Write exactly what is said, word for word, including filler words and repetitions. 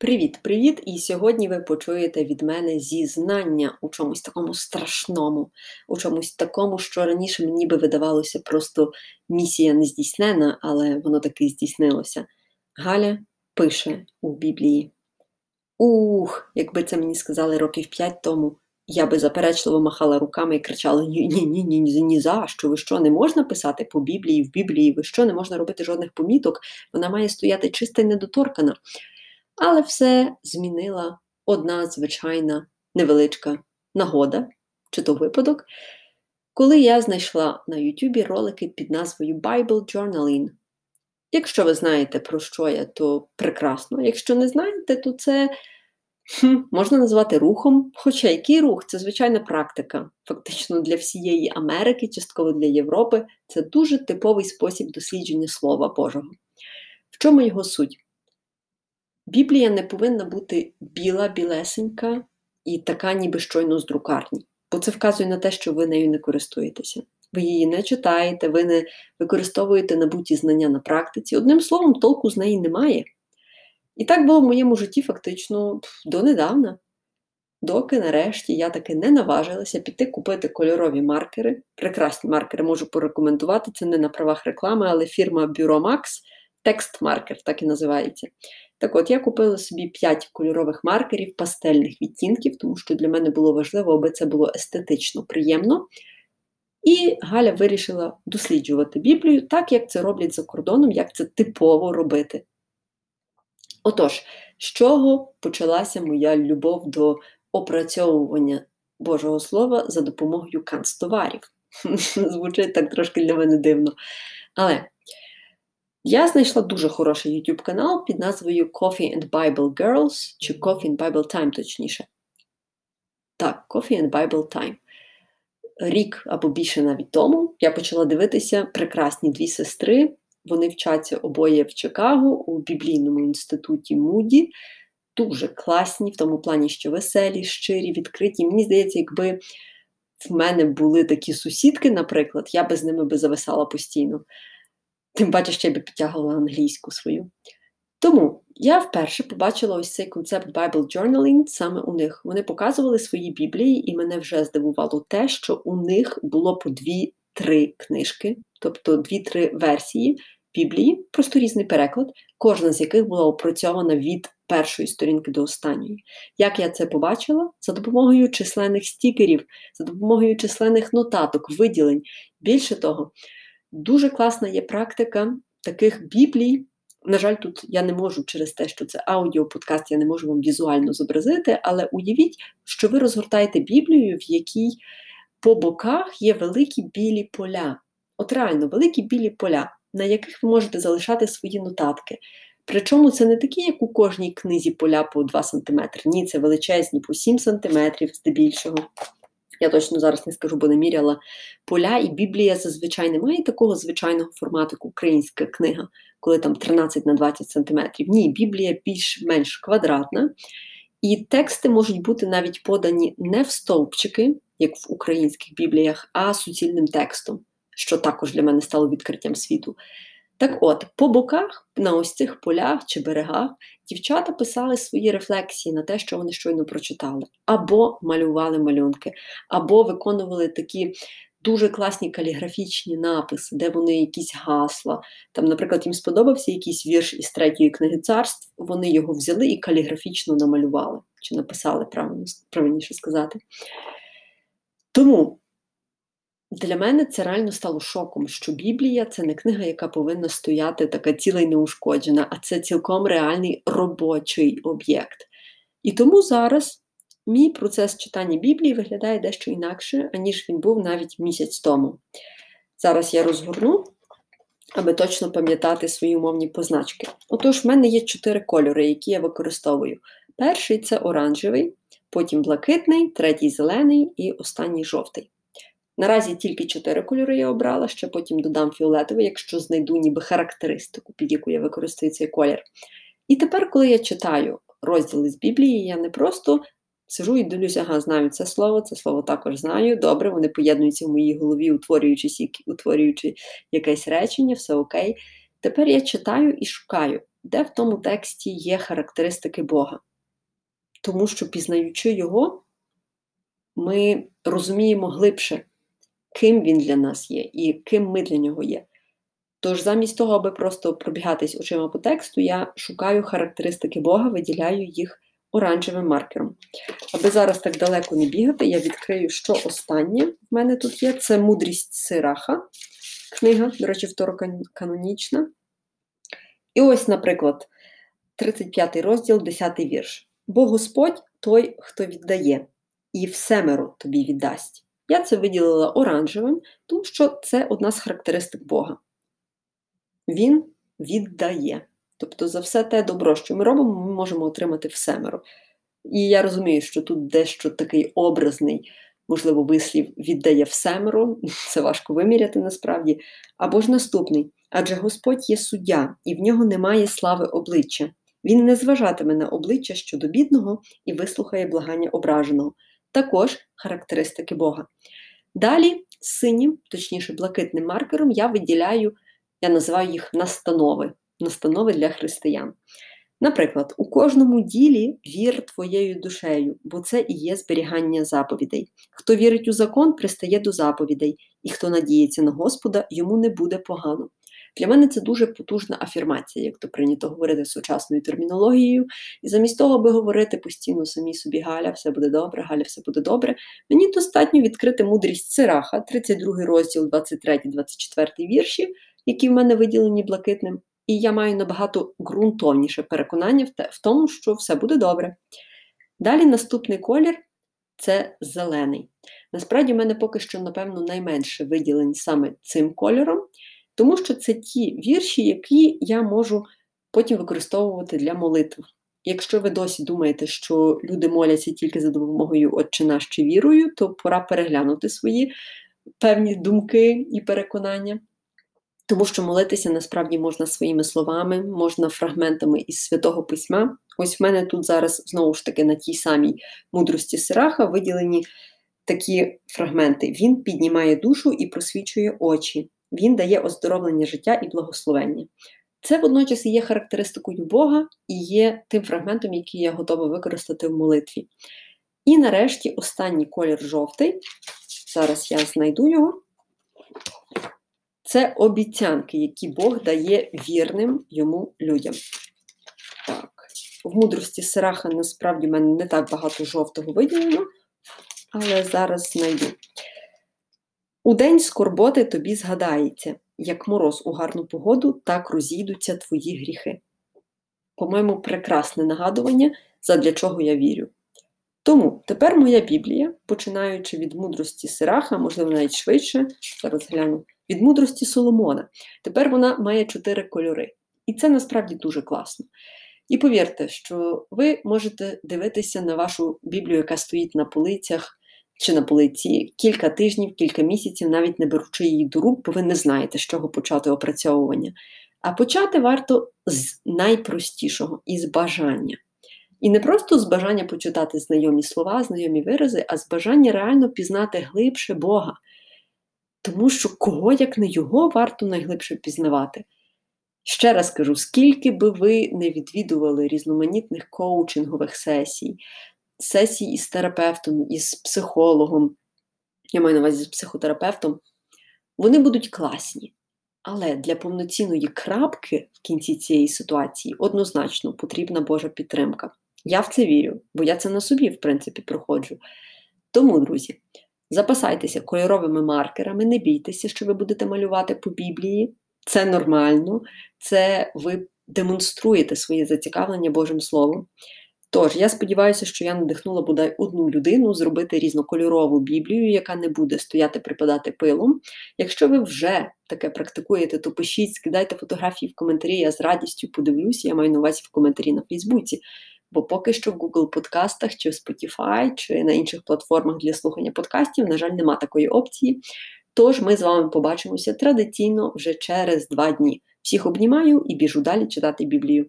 Привіт-привіт! І сьогодні ви почуєте від мене зізнання у чомусь такому страшному, у чомусь такому, що раніше мені би видавалося просто місія не здійснена, але воно таки здійснилося. Галя пише у Біблії. Ух, якби це мені сказали років п'ять тому, я би заперечливо махала руками і кричала: ні-ні-ні, ні за що, ви що, не можна писати по Біблії, в Біблії, ви що, не можна робити жодних поміток, вона має стояти чиста і недоторкана. Але все змінила одна звичайна невеличка нагода, чи то випадок, коли я знайшла на Ютубі ролики під назвою Bible Journaling. Якщо ви знаєте, про що я, то прекрасно. Якщо не знаєте, то це хм, можна назвати рухом. Хоча який рух? Це звичайна практика. Фактично для всієї Америки, частково для Європи. Це дуже типовий спосіб дослідження Слова Божого. В чому його суть? Біблія не повинна бути біла-білесенька і така ніби щойно з друкарні. Бо це вказує на те, що ви нею не користуєтеся. Ви її не читаєте, ви не використовуєте набуті знання на практиці. Одним словом, толку з неї немає. І так було в моєму житті фактично донедавна. Доки нарешті я таки не наважилася піти купити кольорові маркери. Прекрасні маркери, можу порекомендувати, це не на правах реклами, але фірма Büromax, Textmarker так і називається. Так от, я купила собі п'ять кольорових маркерів пастельних відтінків, тому що для мене було важливо, аби це було естетично приємно. І Галя вирішила досліджувати Біблію так, як це роблять за кордоном, як це типово робити. Отож, з чого почалася моя любов до опрацьовування Божого Слова за допомогою канцтоварів? Звучить так трошки для мене дивно. Але я знайшла дуже хороший YouTube-канал під назвою Coffee and Bible Girls, чи Coffee and Bible Time, точніше. Так, Coffee and Bible Time. Рік або більше навіть тому я почала дивитися прекрасні дві сестри. Вони вчаться обоє в Чикаго у біблійному інституті Moody. Дуже класні, в тому плані, що веселі, щирі, відкриті. Мені здається, якби в мене були такі сусідки, наприклад, я би з ними би зависала постійно. Тим паче, ще би підтягувала англійську свою. Тому я вперше побачила ось цей концепт Bible Journaling саме у них. Вони показували свої Біблії, і мене вже здивувало те, що у них було по дві-три книжки, тобто дві-три версії Біблії, просто різний переклад, кожна з яких була опрацьована від першої сторінки до останньої. Як я це побачила? За допомогою численних стікерів, за допомогою численних нотаток, виділень. Більше того, дуже класна є практика таких Біблій. На жаль, тут я не можу через те, що це аудіоподкаст, я не можу вам візуально зобразити, але уявіть, що ви розгортаєте Біблію, в якій по боках є великі білі поля. От реально, великі білі поля, на яких ви можете залишати свої нотатки. Причому це не такі, як у кожній книзі поля по два сантиметри. Ні, це величезні по сім сантиметрів здебільшого. Я точно зараз не скажу, бо не міряла поля, і Біблія зазвичай не має такого звичайного формату, як українська книга, коли там тринадцять на двадцять сантиметрів. Ні, Біблія більш-менш квадратна, і тексти можуть бути навіть подані не в стовпчики, як в українських Бібліях, а суцільним текстом, що також для мене стало відкриттям світу. Так от, по боках, на ось цих полях чи берегах, дівчата писали свої рефлексії на те, що вони щойно прочитали. Або малювали малюнки, або виконували такі дуже класні каліграфічні написи, де вони якісь гасла. Там, наприклад, їм сподобався якийсь вірш із третьої книги царств, вони його взяли і каліграфічно намалювали, чи написали, правильно, правильніше сказати. Тому для мене це реально стало шоком, що Біблія – це не книга, яка повинна стояти така ціла й неушкоджена, а це цілком реальний робочий об'єкт. І тому зараз мій процес читання Біблії виглядає дещо інакше, аніж він був навіть місяць тому. Зараз я розгорну, аби точно пам'ятати свої умовні позначки. Отож, в мене є чотири кольори, які я використовую. Перший – це оранжевий, потім блакитний, третій – зелений і останній – жовтий. Наразі тільки чотири кольори я обрала, ще потім додам фіолетовий, якщо знайду ніби характеристику, під яку я використовую цей колір. І тепер, коли я читаю розділи з Біблії, я не просто сижу і дивлюся, ага, знаю це слово, це слово також знаю, добре, вони поєднуються в моїй голові, утворюючи, утворюючи якесь речення, все окей. Тепер я читаю і шукаю, де в тому тексті є характеристики Бога. Тому що, пізнаючи Його, ми розуміємо глибше, ким Він для нас є і ким ми для Нього є. Тож замість того, аби просто пробігатись очима по тексту, я шукаю характеристики Бога, виділяю їх оранжевим маркером. Аби зараз так далеко не бігати, я відкрию, що останнє в мене тут є. Це «Мудрість Сираха», книга, до речі, второканонічна. І ось, наприклад, тридцять п'ятий розділ, десятий вірш. «Бо Господь той, хто віддає, і всемеру тобі віддасть». Я це виділила оранжевим, тому що це одна з характеристик Бога. Він віддає. Тобто за все те добро, що ми робимо, ми можемо отримати всемеро. І я розумію, що тут дещо такий образний, можливо, вислів «віддає всемеро», це важко виміряти насправді, або ж наступний. «Адже Господь є суддя, і в нього немає слави обличчя. Він не зважатиме на обличчя щодо бідного і вислухає благання ображеного». Також характеристики Бога. Далі синім, точніше блакитним маркером, я виділяю, я називаю їх настанови. Настанови для християн. Наприклад, у кожному ділі вір твоєю душею, бо це і є зберігання заповідей. Хто вірить у закон, пристає до заповідей, і хто надіється на Господа, йому не буде погано. Для мене це дуже потужна афірмація, як то прийнято говорити сучасною термінологією. І замість того, аби говорити постійно самі собі «Галя, все буде добре, Галя, все буде добре», мені достатньо відкрити «Мудрість Сираха», тридцять другий розділ, двадцять третій двадцять четвертий вірші, які в мене виділені блакитним. І я маю набагато ґрунтовніше переконання в тому, що все буде добре. Далі наступний колір – це зелений. Насправді, в мене поки що, напевно, найменше виділень саме цим кольором, тому що це ті вірші, які я можу потім використовувати для молитв. Якщо ви досі думаєте, що люди моляться тільки за допомогою «Отче наш» чи «Вірою», то пора переглянути свої певні думки і переконання. Тому що молитися насправді можна своїми словами, можна фрагментами із Святого Письма. Ось в мене тут зараз, знову ж таки, на тій самій «Мудрості Сираха» виділені такі фрагменти. «Він піднімає душу і просвічує очі. Він дає оздоровлення життя і благословення». Це водночас і є характеристикою Бога і є тим фрагментом, який я готова використати в молитві. І нарешті останній колір жовтий. Зараз я знайду його. Це обіцянки, які Бог дає вірним йому людям. Так. В «Мудрості Сираха» насправді в мене не так багато жовтого виділено, але зараз знайду. «У день скорботи тобі згадається, як мороз у гарну погоду, так розійдуться твої гріхи». По-моєму, прекрасне нагадування, задля чого я вірю. Тому тепер моя Біблія, починаючи від «Мудрості Сираха», можливо, навіть швидше, зараз гляну, від «Мудрості Соломона». Тепер вона має чотири кольори. І це насправді дуже класно. І повірте, що ви можете дивитися на вашу Біблію, яка стоїть на полицях чи на полиці кілька тижнів, кілька місяців, навіть не беручи її до рук, бо ви не знаєте, з чого почати опрацьовування. А почати варто з найпростішого, із бажання. І не просто з бажання почитати знайомі слова, знайомі вирази, а з бажання реально пізнати глибше Бога. Тому що кого, як не його, варто найглибше пізнавати. Ще раз кажу, скільки би ви не відвідували різноманітних коучингових сесій, сесій із терапевтом, із психологом, я маю на увазі з психотерапевтом, вони будуть класні. Але для повноцінної крапки в кінці цієї ситуації однозначно потрібна Божа підтримка. Я в це вірю, бо я це на собі, в принципі, проходжу. Тому, друзі, запасайтеся кольоровими маркерами, не бійтеся, що ви будете малювати по Біблії. Це нормально, це ви демонструєте своє зацікавлення Божим Словом. Тож, я сподіваюся, що я надихнула бодай одну людину зробити різнокольорову Біблію, яка не буде стояти припадати пилом. Якщо ви вже таке практикуєте, то пишіть, скидайте фотографії в коментарі, я з радістю подивлюся, я маю на увазі в коментарі на Фейсбуці. Бо поки що в Google подкастах, чи в Spotify, чи на інших платформах для слухання подкастів, на жаль, нема такої опції. Тож ми з вами побачимося традиційно вже через два дні. Всіх обнімаю і біжу далі читати Біблію.